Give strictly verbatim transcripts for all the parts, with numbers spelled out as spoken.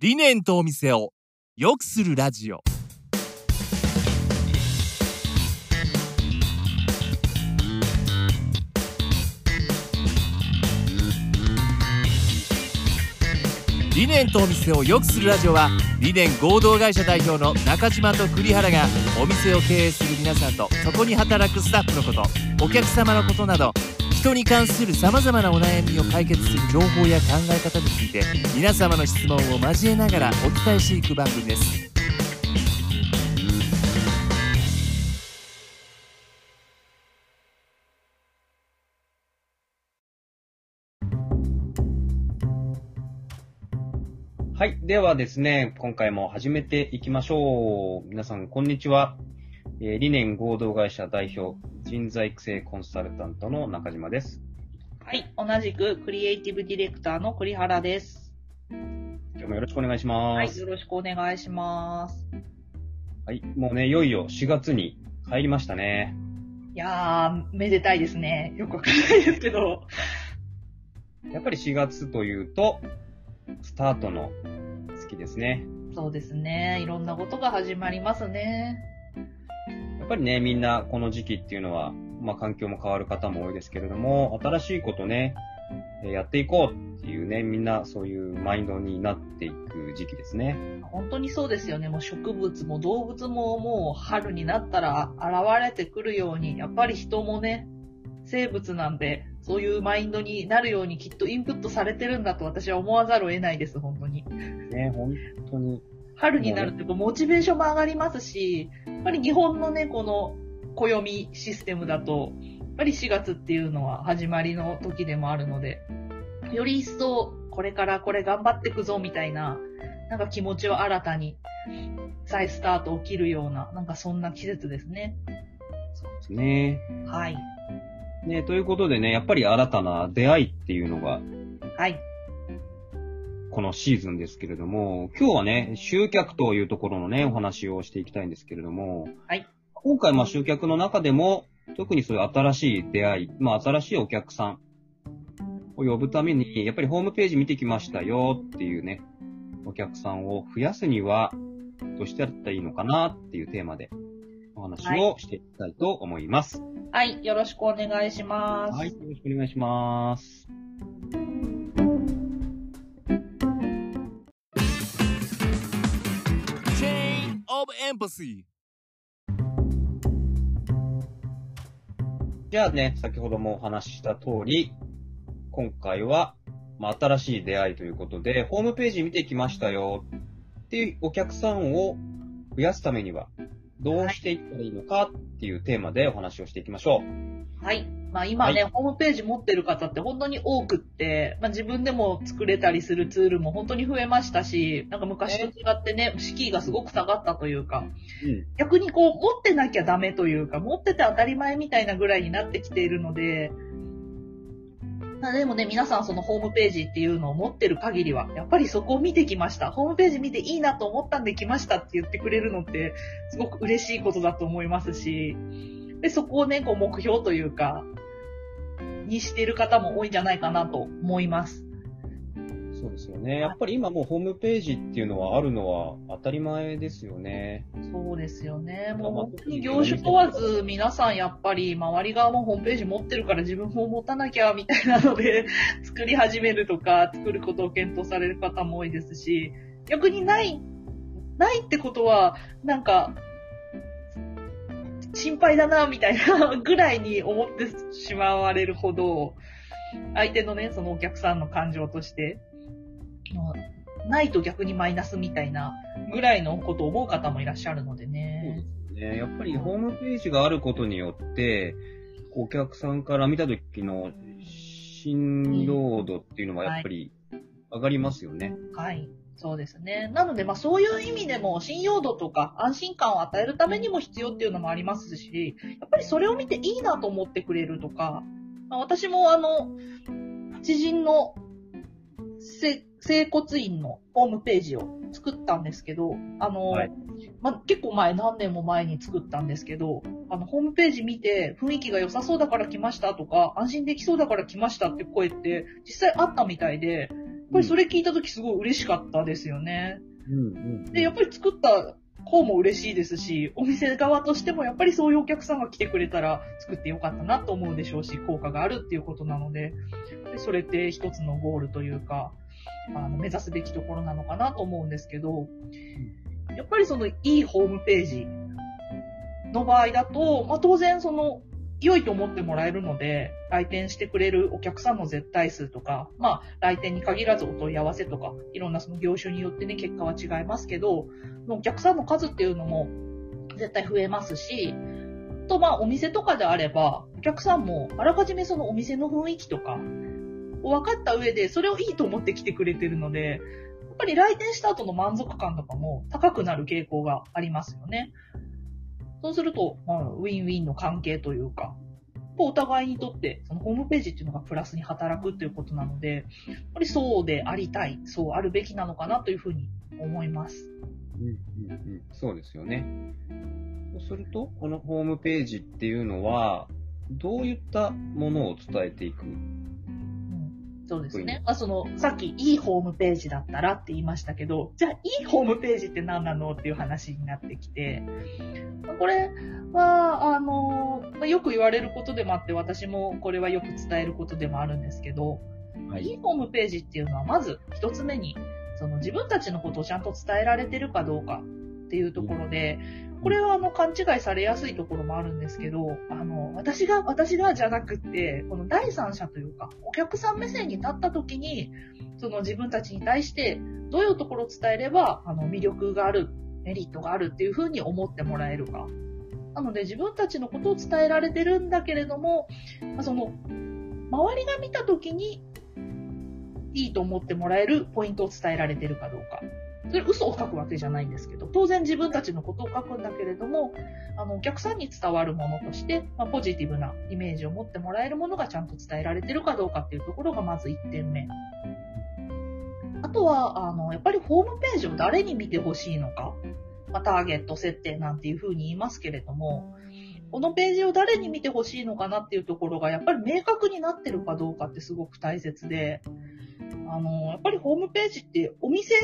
理念とお店を良くするラジオ。理念とお店を良くするラジオは、理念合同会社代表の中島と栗原がお店を経営する皆さんと、そこに働くスタッフのこと、お客様のことなど、人に関するさまざまなお悩みを解決する情報や考え方について、皆様の質問を交えながらお伝えしていく番組です。はい、ではですね、今回も始めていきましょう。皆さんこんにちは、えー、理念合同会社代表人材育成コンサルタントの中島です。はい、同じくクリエイティブディレクターの栗原です。今日もよろしくお願いします。はい、よろしくお願いします。はい、もうね、いよいよしがつに入りましたね。いやー、めでたいですね。よくわかんないですけどやっぱりしがつというとスタートの月ですね。そうですね、いろんなことが始まりますね。やっぱりね、みんなこの時期っていうのは、まあ、環境も変わる方も多いですけれども、新しいことね、やっていこうっていうね、みんなそういうマインドになっていく時期ですね。本当にそうですよね。もう植物も動物ももう春になったら現れてくるように、やっぱり人もね、生物なんで、そういうマインドになるようにきっとインプットされてるんだと私は思わざるを得ないです、本当に。ね、本当に。春になるとモチベーションも上がりますし、やっぱり日本のね、この暦システムだと、やっぱりしがつっていうのは始まりの時でもあるので、より一層これからこれ頑張っていくぞみたいな、なんか気持ちを新たに再スタートを切るような、なんかそんな季節ですね。そうですね。はい。ね、ということでね、やっぱり新たな出会いっていうのが、はい、このシーズンですけれども、今日はね、集客というところのね、お話をしていきたいんですけれども、はい、今回まあ集客の中でも、特にそういう新しい出会い、まあ新しいお客さんを呼ぶために、やっぱりホームページ見てきましたよっていうね、お客さんを増やすにはどうしたらいいのかなっていうテーマでお話をしていきたいと思います。はいはい、よろしくお願いします。はい、よろしくお願いします。Chain of Empathy。じゃあね、先ほどもお話しした通り、今回は、まあ、新しい出会いということで、ホームページ見てきましたよっていうお客さんを増やすためには、どうしていったらいいのかっていうテーマでお話をしていきましょう。はい。まあ今ね、はい、ホームページ持ってる方って本当に多くって、まあ自分でも作れたりするツールも本当に増えましたし、なんか昔と違ってね、敷居がすごく下がったというか、うん、逆にこう持ってなきゃダメというか、持ってて当たり前みたいなぐらいになってきているので、でもね、皆さんそのホームページっていうのを持ってる限りは、やっぱりそこを見てきました。ホームページ見ていいなと思ったんで来ましたって言ってくれるのって、すごく嬉しいことだと思いますし、で、そこをね、こう目標というか、にしている方も多いんじゃないかなと思います。そうですよね。やっぱり今もうホームページっていうのはあるのは当たり前ですよね。そうですよね。もう本当に業種問わず皆さんやっぱり周り側もホームページ持ってるから自分も持たなきゃみたいなので作り始めるとか作ることを検討される方も多いですし、逆にない、ないってことはなんか心配だなみたいなぐらいに思ってしまわれるほど相手のね、そのお客さんの感情としてないと逆にマイナスみたいなぐらいのことを思う方もいらっしゃるのでね。そうですね。やっぱりホームページがあることによって、お客さんから見た時の信用度っていうのはやっぱり上がりますよね。うん、はい、はい。そうですね。なので、まあそういう意味でも信用度とか安心感を与えるためにも必要っていうのもありますし、やっぱりそれを見ていいなと思ってくれるとか、まあ、私もあの、知人のせ整骨院のホームページを作ったんですけど、あの、はい、ま、結構前、何年も前に作ったんですけど、あの、ホームページ見て、雰囲気が良さそうだから来ましたとか、安心できそうだから来ましたって声って、実際あったみたいで、ぱりそれ聞いたときすごい嬉しかったですよね。うんうんうん、で、やっぱり作った方も嬉しいですし、お店側としてもやっぱりそういうお客さんが来てくれたら作ってよかったなと思うでしょうし、効果があるっていうことなので、でそれって一つのゴールというか、あの目指すべきところなのかなと思うんですけど、やっぱりそのいいホームページの場合だと、まあ、当然その良いと思ってもらえるので、来店してくれるお客さんの絶対数とか、まあ来店に限らずお問い合わせとか、いろんなその業種によってね、結果は違いますけど、お客さんの数っていうのも絶対増えますし、とまあお店とかであれば、お客さんもあらかじめそのお店の雰囲気とかを分かった上で、それをいいと思って来てくれてるので、やっぱり来店した後の満足感とかも高くなる傾向がありますよね。そうすると、まあ、ウィンウィンの関係というか、お互いにとってそのホームページっていうのがプラスに働くということなので、やっぱりそうでありたい、そうあるべきなのかなというふうに思います。うんうんうん、そうですよね。そうすると、このホームページっていうのは、どういったものを伝えていく？そうですね。まあ、その、さっき、いいホームページだったらって言いましたけど、じゃあ、いいホームページって何なのっていう話になってきて、これは、あの、よく言われることでもあって、私もこれはよく伝えることでもあるんですけど、はい、いいホームページっていうのは、まず一つ目に、その自分たちのことをちゃんと伝えられてるかどうかっていうところで、これはあの勘違いされやすいところもあるんですけど、あの私が私がじゃなくて、この第三者というかお客さん目線に立った時に、その自分たちに対してどういうところを伝えればあの魅力がある、メリットがあるっていうふうに思ってもらえるか。なので自分たちのことを伝えられてるんだけれども、その周りが見た時にいいと思ってもらえるポイントを伝えられてるかどうか。それ嘘を書くわけじゃないんですけど、当然自分たちのことを書くんだけれども、あのお客さんに伝わるものとして、まあ、ポジティブなイメージを持ってもらえるものがちゃんと伝えられてるかどうかっていうところがまずいってんめ。あとはあのやっぱりホームページを誰に見てほしいのか、まあ、ターゲット設定なんていうふうに言いますけれども、このページを誰に見てほしいのかなっていうところがやっぱり明確になってるかどうかってすごく大切で、あのやっぱりホームページってお店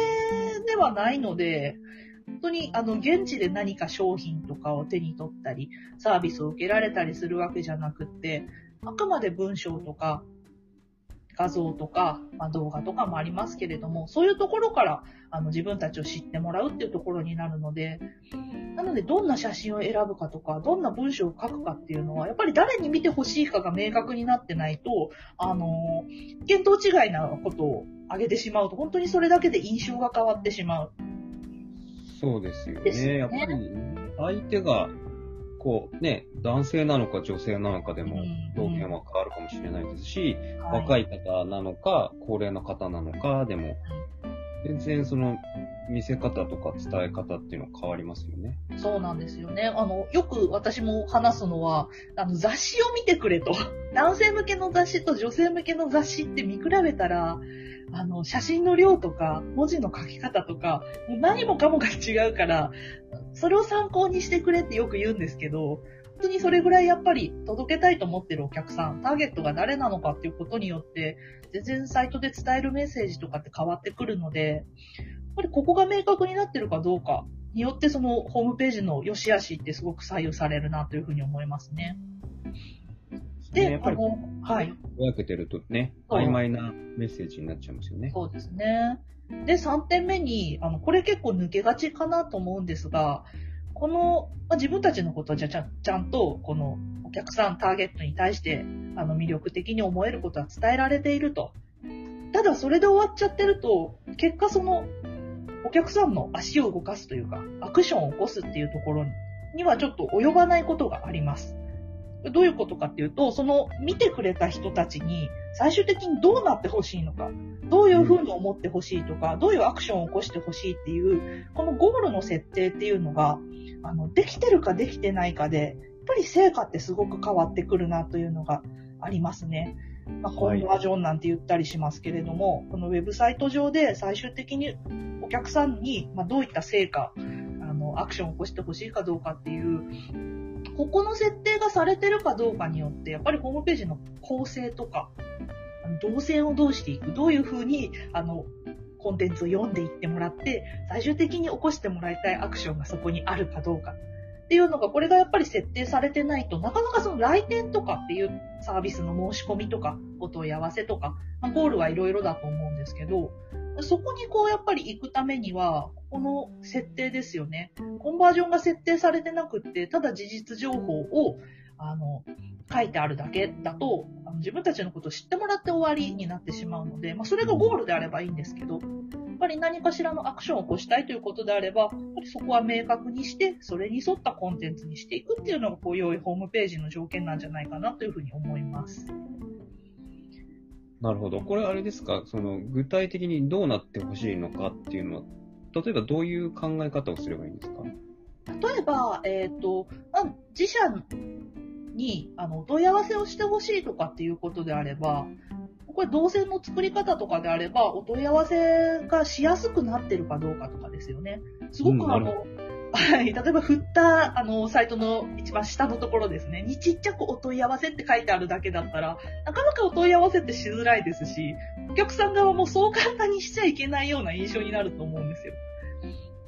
ではないので、本当にあの現地で何か商品とかを手に取ったりサービスを受けられたりするわけじゃなくって、あくまで文章とか画像とか、まあ、動画とかもありますけれども、そういうところからあの自分たちを知ってもらうっていうところになるので、なのでどんな写真を選ぶかとか、どんな文章を書くかっていうのは、やっぱり誰に見てほしいかが明確になってないと、あの見当違いなことを挙げてしまうと、本当にそれだけで印象が変わってしまう。そうですよね。ですよね。やっぱり相手がこうね、男性なのか女性なのかでも表現は変わるかもしれないですし、うんうん、若い方なのか高齢の方なのかでも全然その見せ方とか伝え方っていうのは変わりますよね。そうなんですよね。あのよく私も話すのは、あの雑誌を見てくれと、男性向けの雑誌と女性向けの雑誌って見比べたら、あの写真の量とか文字の書き方とかもう何もかもが違うから、それを参考にしてくれってよく言うんですけど、本当にそれぐらいやっぱり届けたいと思ってるお客さん、ターゲットが誰なのかっていうことによって全然サイトで伝えるメッセージとかって変わってくるので、やっぱりここが明確になってるかどうかによって、そのホームページの良し悪しってすごく左右されるなというふうに思いますね。で、やっぱり、はい。ぼやけてるとね、曖昧なメッセージになっちゃいますよね。そうですね。で、さんてんめに、あの、これ結構抜けがちかなと思うんですが、この、まあ、自分たちのことはじゃちゃ、ちゃんと、この、お客さん、ターゲットに対して、あの、魅力的に思えることは伝えられていると。ただ、それで終わっちゃってると、結果その、お客さんの足を動かすというか、アクションを起こすっていうところにはちょっと及ばないことがあります。どういうことかっていうと、その見てくれた人たちに最終的にどうなってほしいのか、どういうふうに思ってほしいとか、どういうアクションを起こしてほしいっていう、このゴールの設定っていうのが、あの、できてるかできてないかで、やっぱり成果ってすごく変わってくるなというのがありますね。まあ、コンバージョンなんて言ったりしますけれども、はい、このウェブサイト上で最終的にお客さんに、まあ、どういった成果、あの、アクションを起こしてほしいかどうかっていう、ここの設定がされてるかどうかによって、やっぱりホームページの構成とか動線をどうしていく、どういうふうにあのコンテンツを読んでいってもらって最終的に起こしてもらいたいアクションがそこにあるかどうかっていうのが、これがやっぱり設定されてないと、なかなかその来店とかっていうサービスの申し込みとかお問い合わせとか、まあ、ゴールはいろいろだと思うんですけど、そこにこうやっぱり行くためにはこの設定ですよね。コンバージョンが設定されてなくって、ただ事実情報をあの書いてあるだけだと、あの自分たちのことを知ってもらって終わりになってしまうので、まあ、それがゴールであればいいんですけど、やっぱり何かしらのアクションを起こしたいということであれば、やっぱりそこは明確にして、それに沿ったコンテンツにしていくっていうのが、こう良いホームページの条件なんじゃないかなというふうに思います。なるほど。これあれですか、その具体的にどうなってほしいのかっていうのは、例えばどういう考え方をすればいいんですか？例えば、えーと、自社にあのお問い合わせをしてほしいとかっていうことであれば、これ動線の作り方とかであれば、お問い合わせがしやすくなってるかどうかとかですよね。すごくあの、うん、はい、例えば振ったあのサイトの一番下のところですねにちっちゃくお問い合わせって書いてあるだけだったら、なかなかお問い合わせってしづらいですし、お客さん側もそう簡単にしちゃいけないような印象になると思うんですよ。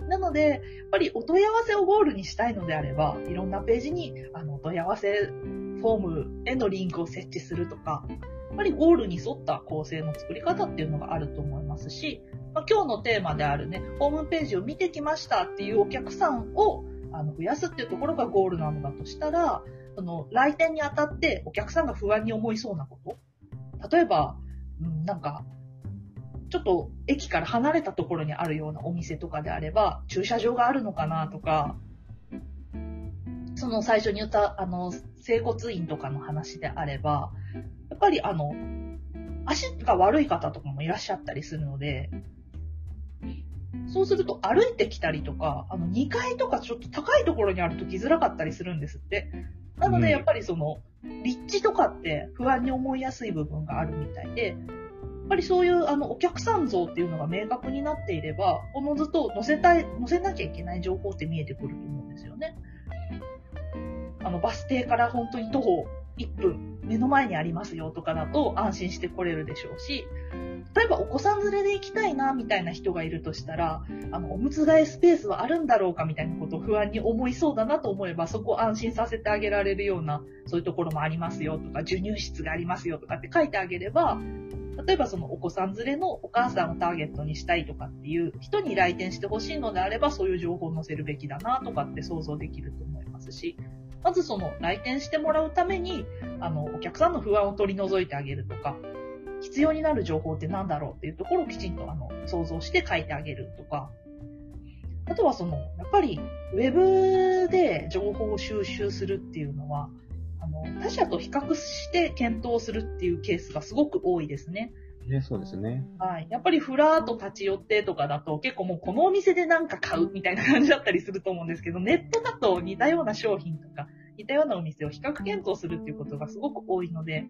なのでやっぱりお問い合わせをゴールにしたいのであれば、いろんなページにあのお問い合わせフォームへのリンクを設置するとか、やっぱりゴールに沿った構成の作り方っていうのがあると思いますし、まあ、今日のテーマであるね、ホームページを見てきましたっていうお客さんをあの増やすっていうところがゴールなのだとしたら、その来店にあたってお客さんが不安に思いそうなこと、例えば、うん、なんかちょっと駅から離れたところにあるようなお店とかであれば、駐車場があるのかなとか、その最初に言ったあの整骨院とかの話であれば、やっぱりあの足が悪い方とかもいらっしゃったりするので、そうすると歩いてきたりとか、あのにかいとかちょっと高いところにあると来づらかったりするんですって。なのでやっぱりその立地とかって不安に思いやすい部分があるみたいで、やっぱりそういうあのお客さん像っていうのが明確になっていれば、おのずと載せたい、載せなきゃいけない情報って見えてくると思うんですよね。あのバス停から本当に徒歩いっぷん目の前にありますよとかだと安心して来れるでしょうし、例えばお子さん連れで行きたいなみたいな人がいるとしたら、あのおむつ替えスペースはあるんだろうかみたいなことを不安に思いそうだなと思えば、そこを安心させてあげられるような、そういうところもありますよとか、授乳室がありますよとかって書いてあげれば、例えばそのお子さん連れのお母さんをターゲットにしたいとかっていう人に来店してほしいのであれば、そういう情報を載せるべきだなとかって想像できると思いますし、まずその来店してもらうためにあのお客さんの不安を取り除いてあげるとか、必要になる情報って何だろうっていうところをきちんとあの想像して書いてあげるとか、あとはそのやっぱりウェブで情報を収集するっていうのは、あの他社と比較して検討するっていうケースがすごく多いですね。ね、そうですね。はい、やっぱりフラーっと立ち寄ってとかだと、結構もうこのお店でなんか買うみたいな感じだったりすると思うんですけど、ネットだと似たような商品とか似たようなお店を比較検討するっていうことがすごく多いので、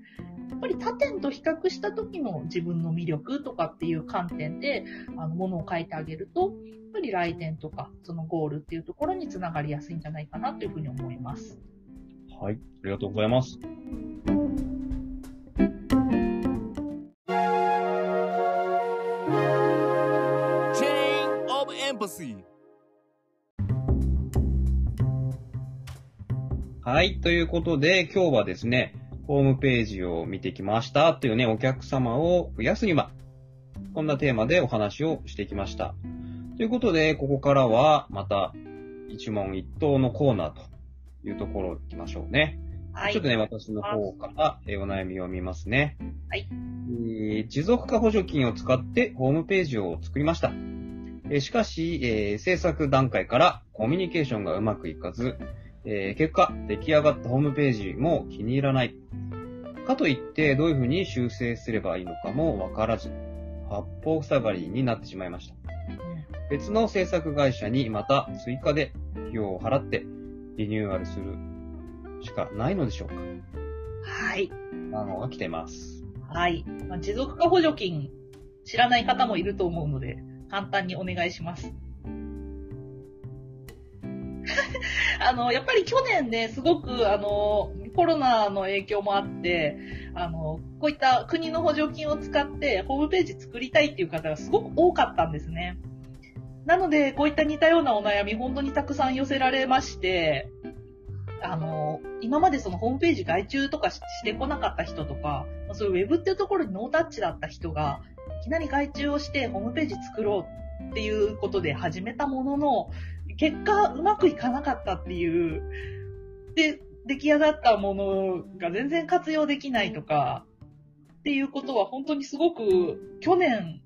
やっぱり他店と比較した時の自分の魅力とかっていう観点であのものを書いてあげると、やっぱり来店とかそのゴールっていうところにつながりやすいんじゃないかなというふうに思います。はい、ありがとうございます。はい、ということで今日はですね、ホームページを見てきましたというね、お客様を増やすには、こんなテーマでお話をしてきました。ということで、ここからはまた一問一答のコーナーというところ行きましょうね。はい、ちょっとね、私の方からお悩みを見ますね。はい、えー。持続化補助金を使ってホームページを作りました。えー、しかし、えー、制作段階からコミュニケーションがうまくいかず、えー、結果、出来上がったホームページも気に入らない。かといって、どういうふうに修正すればいいのかもわからず、八方塞がりになってしまいました。別の制作会社にまた追加で費用を払ってリニューアルするしかないのでしょうか。はい。あの、来てます。はい。まあ、持続化補助金、知らない方もいると思うので、簡単にお願いします。あの、やっぱり去年ね、すごく、あの、コロナの影響もあって、あの、こういった国の補助金を使ってホームページ作りたいっていう方がすごく多かったんですね。なので、こういった似たようなお悩み、本当にたくさん寄せられまして、あの、今までそのホームページ外注とか し, してこなかった人とか、そういうウェブっていうところにノータッチだった人が、いきなり外注をしてホームページ作ろうっていうことで始めたものの、結果うまくいかなかったっていう、で、出来上がったものが全然活用できないとか、っていうことは本当にすごく去年、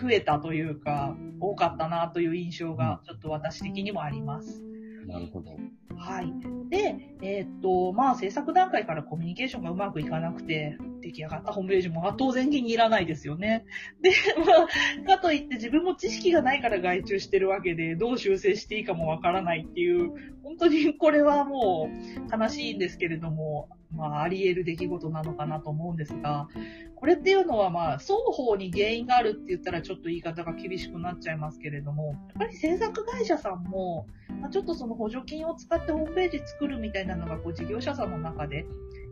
増えたというか多かったなという印象がちょっと私的にもあります。なるほど。はい。で、えー、っとまあ制作段階からコミュニケーションがうまくいかなくて出来上がったホームページも当然気に入らないですよね。で、まあかといって自分も知識がないから外注してるわけでどう修正していいかもわからないっていう本当にこれはもう悲しいんですけれども。まあ、あり得る出来事なのかなと思うんですが、これっていうのはまあ、双方に原因があるって言ったらちょっと言い方が厳しくなっちゃいますけれども、やっぱり制作会社さんも、まあ、ちょっとその補助金を使ってホームページ作るみたいなのがこう事業者さんの中で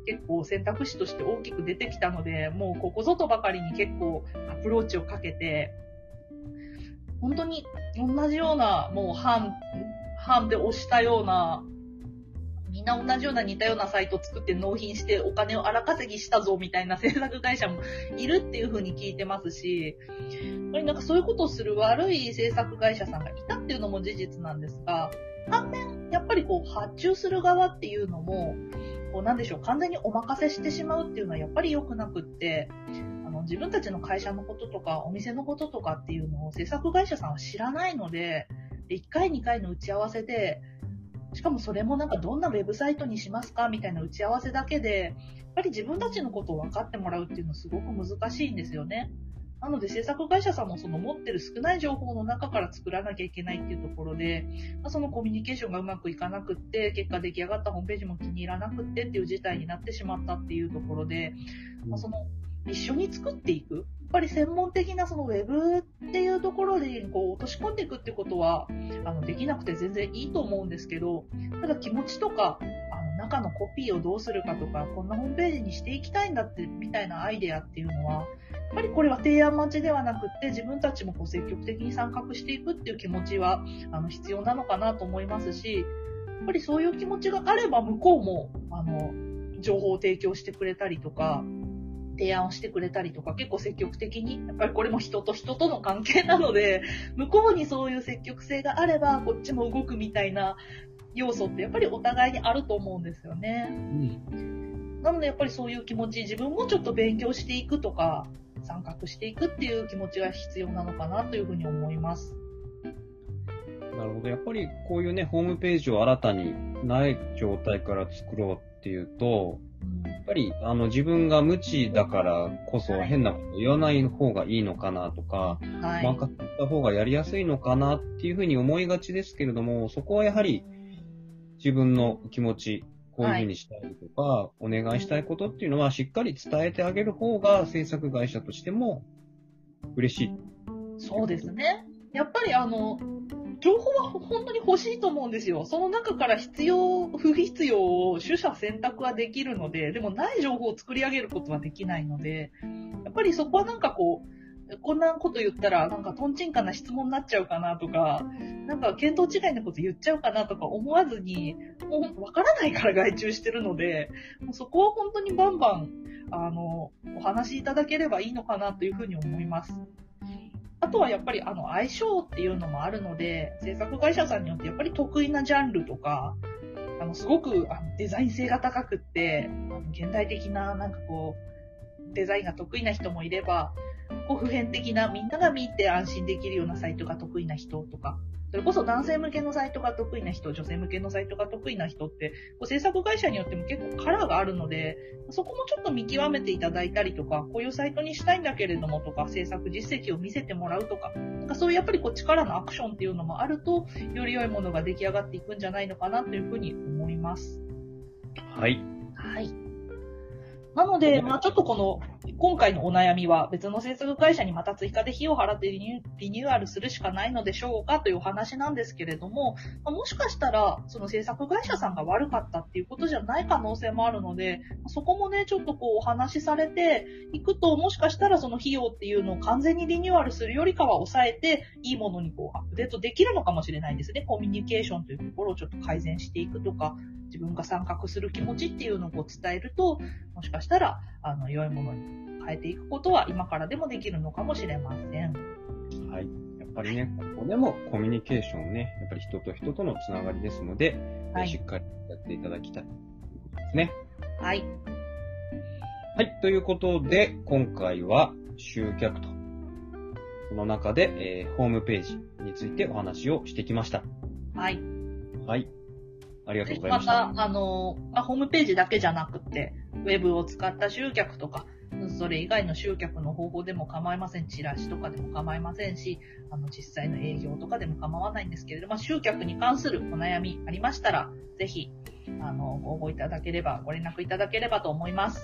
結構選択肢として大きく出てきたので、もうここぞとばかりに結構アプローチをかけて、本当に同じようなもう半、半で押したようなみんな同じような似たようなサイトを作って納品してお金を荒稼ぎしたぞみたいな制作会社もいるっていう風に聞いてますし、なんかそういうことをする悪い制作会社さんがいたっていうのも事実なんですが、反面やっぱりこう発注する側っていうのもこうなんでしょう、完全にお任せしてしまうっていうのはやっぱり良くなくって、あの自分たちの会社のこととかお店のこととかっていうのを制作会社さんは知らないので、いっかいにかいの打ち合わせで、しかもそれもなんかどんなウェブサイトにしますかみたいな打ち合わせだけで、やっぱり自分たちのことを分かってもらうっていうのはすごく難しいんですよね。なので制作会社さんもその持ってる少ない情報の中から作らなきゃいけないっていうところで、そのコミュニケーションがうまくいかなくって、結果出来上がったホームページも気に入らなくってっていう事態になってしまったっていうところで、その一緒に作っていく。やっぱり専門的なそのウェブっていうところでこう落とし込んでいくってことはあのできなくて全然いいと思うんですけど、ただ気持ちとかあの中のコピーをどうするかとか、こんなホームページにしていきたいんだってみたいなアイデアっていうのはやっぱりこれは提案待ちではなくって、自分たちもこう積極的に参画していくっていう気持ちはあの必要なのかなと思いますし、やっぱりそういう気持ちがあれば向こうもあの情報を提供してくれたりとか提案をしてくれたりとか、結構積極的に、やっぱりこれも人と人との関係なので、向こうにそういう積極性があればこっちも動くみたいな要素ってやっぱりお互いにあると思うんですよね、うん、なのでやっぱりそういう気持ち、自分もちょっと勉強していくとか参画していくっていう気持ちが必要なのかなというふうに思います。なるほど。やっぱりこういうね、ホームページを新たにない状態から作ろうっていうと、やっぱりあの自分が無知だからこそ変なこと言わない方がいいのかなとか、はい、任せた方がやりやすいのかなっていうふうに思いがちですけれども、そこはやはり自分の気持ち、こういうふうにしたいとか、はい、お願いしたいことっていうのはしっかり伝えてあげる方が制作会社としても嬉しい。そうですね。やっぱりあの情報は本当に欲しいと思うんですよ。その中から必要、不必要を取捨選択はできるので、でもない情報を作り上げることはできないので、やっぱりそこはなんかこう、こんなこと言ったらなんかトンチンカンな質問になっちゃうかなとか、なんか見当違いなこと言っちゃうかなとか思わずに、もうわからないから外注してるので、もうそこは本当にバンバン、あの、お話しいただければいいのかなというふうに思います。あとはやっぱりあの相性っていうのもあるので、制作会社さんによってやっぱり得意なジャンルとか、あのすごくあのデザイン性が高くって、あの現代的ななんかこう、デザインが得意な人もいれば、こう普遍的なみんなが見て安心できるようなサイトが得意な人とか、それこそ男性向けのサイトが得意な人、女性向けのサイトが得意な人って、こう制作会社によっても結構カラーがあるので、そこもちょっと見極めていただいたりとか、こういうサイトにしたいんだけれどもとか、制作実績を見せてもらうとか、なんかそういうやっぱりこう力のアクションっていうのもあると、より良いものが出来上がっていくんじゃないのかなというふうに思います。はい。はい。なので、まあちょっとこの今回のお悩みは別の制作会社にまた追加で費用を払ってリニュー、リニューアルするしかないのでしょうかというお話なんですけれども、もしかしたらその制作会社さんが悪かったっていうことじゃない可能性もあるので、そこもねちょっとこうお話しされていくと、もしかしたらその費用っていうのを完全にリニューアルするよりかは抑えていいものにこうアップデートできるのかもしれないんですね。コミュニケーションというところをちょっと改善していくとか、自分が参画する気持ちっていうのを伝えると、もしかしたらあの良いものに変えていくことは今からでもできるのかもしれません。はい、やっぱりね、ここでもコミュニケーションね、やっぱり人と人とのつながりですので、はい、しっかりやっていただきたいということですね。はい。はい、ということで今回は集客と、この中で、えー、ホームページについてお話をしてきました。はい。はい。ありがとうございました。また、あの、まあ、ホームページだけじゃなくて、ウェブを使った集客とか、それ以外の集客の方法でも構いません。チラシとかでも構いませんし、あの、実際の営業とかでも構わないんですけれども、集客に関するお悩みありましたら、ぜひ、あの、ご応募いただければ、ご連絡いただければと思います。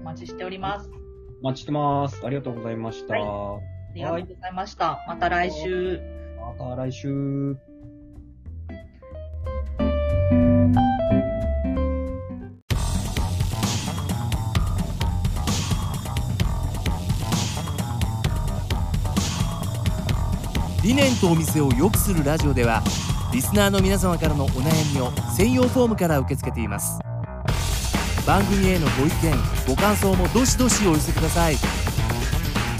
お待ちしております。お待ちしてます。ありがとうございました。はい、ありがとうございました。はい、また来週。また来週。理念とお店を良くするラジオでは、リスナーの皆様からのお悩みを専用フォームから受け付けています。番組へのご意見ご感想もどしどしお寄せください。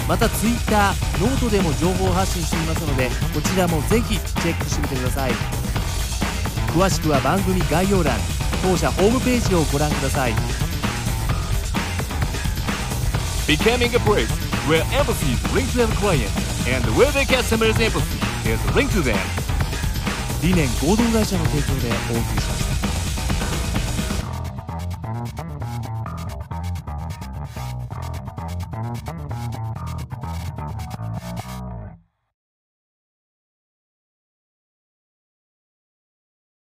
また Twitter、ノートでも情報発信していますので、こちらもぜひチェックしてみてください。詳しくは番組概要欄、当社ホームページをご覧ください。 Becoming a place where empathy brings them clients And where the customer's empathy is linked to them. 理念合同会社の提供でお送りします。